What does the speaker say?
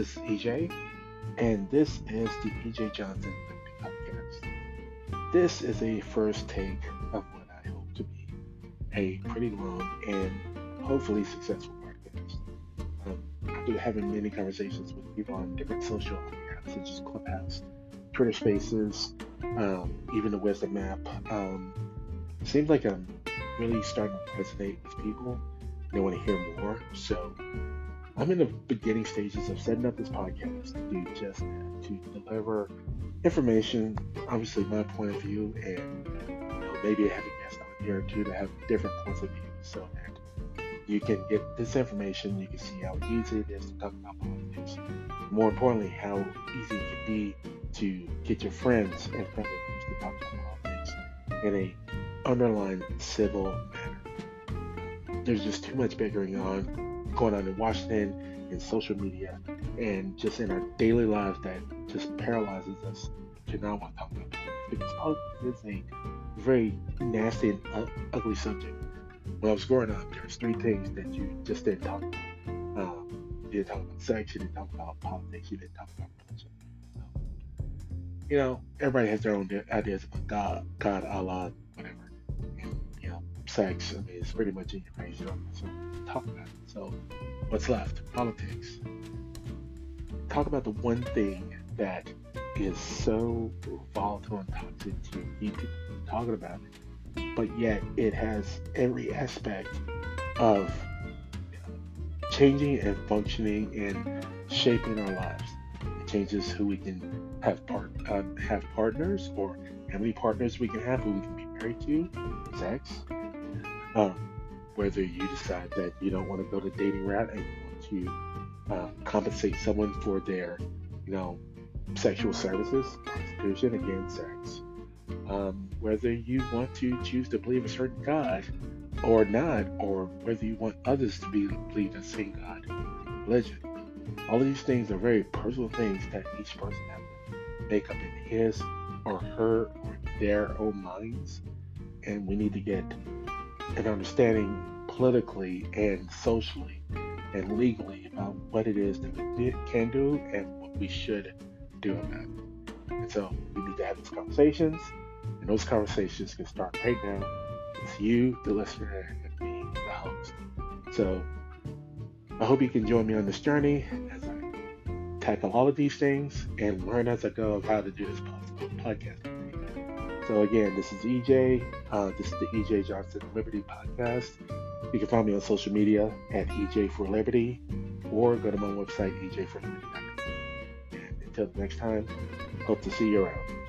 This is EJ, and this is the EJ Johnson Liberty Podcast. This is a first take of what I hope to be a pretty long and hopefully successful podcast. I've been having many conversations with people on different social apps, such as Clubhouse, Twitter Spaces, even the Wisdom Map. It seems like I'm really starting to resonate with people. They want to hear more, so I'm in the beginning stages of setting up this podcast to do just that, to deliver information, obviously my point of view, and maybe have a guest on here too to have different points of view so that you can get this information, you can see how easy it is to talk about politics. More importantly, how easy it can be to get your friends and family members to talk about politics in an underlying civil manner. There's just too much bickering going on in Washington, in social media, and just in our daily lives that just paralyzes us to not want to talk about politics, because politics is a very nasty and ugly subject. When I was growing up, there's three things that you just didn't talk about. You didn't talk about sex, you didn't talk about politics, you didn't talk about religion. You know, everybody has their own ideas about God, Allah, whatever. And, sex, it's pretty much in your face. You don't necessarily talk about it. So what's left? Politics. Talk about the one thing that is so volatile and toxic to keep people talking about it, but yet it has every aspect of changing and functioning and shaping our lives. It changes who we can have partners, or how many partners we can have, who we can be married to, sex. Whether you decide that you don't want to go the dating route and you want to compensate someone for their, sexual services, prostitution, again, sex. Whether you want to choose to believe a certain God or not, or whether you want others to believe the same God, religion. All of these things are very personal things that each person has to make up in his or her or their own minds, and we need to get an understanding politically and socially and legally about what it is that we can do and what we should do about it. And so we need to have these conversations, and those conversations can start right now. It's you, the listener, and me, the host. So I hope you can join me on this journey as I tackle all of these things and learn as I go of how to do this podcast. So again, this is EJ. This is the EJ Johnson Liberty Podcast. You can find me on social media at ejforliberty, or go to my website, ejforliberty.com. And until the next time, hope to see you around.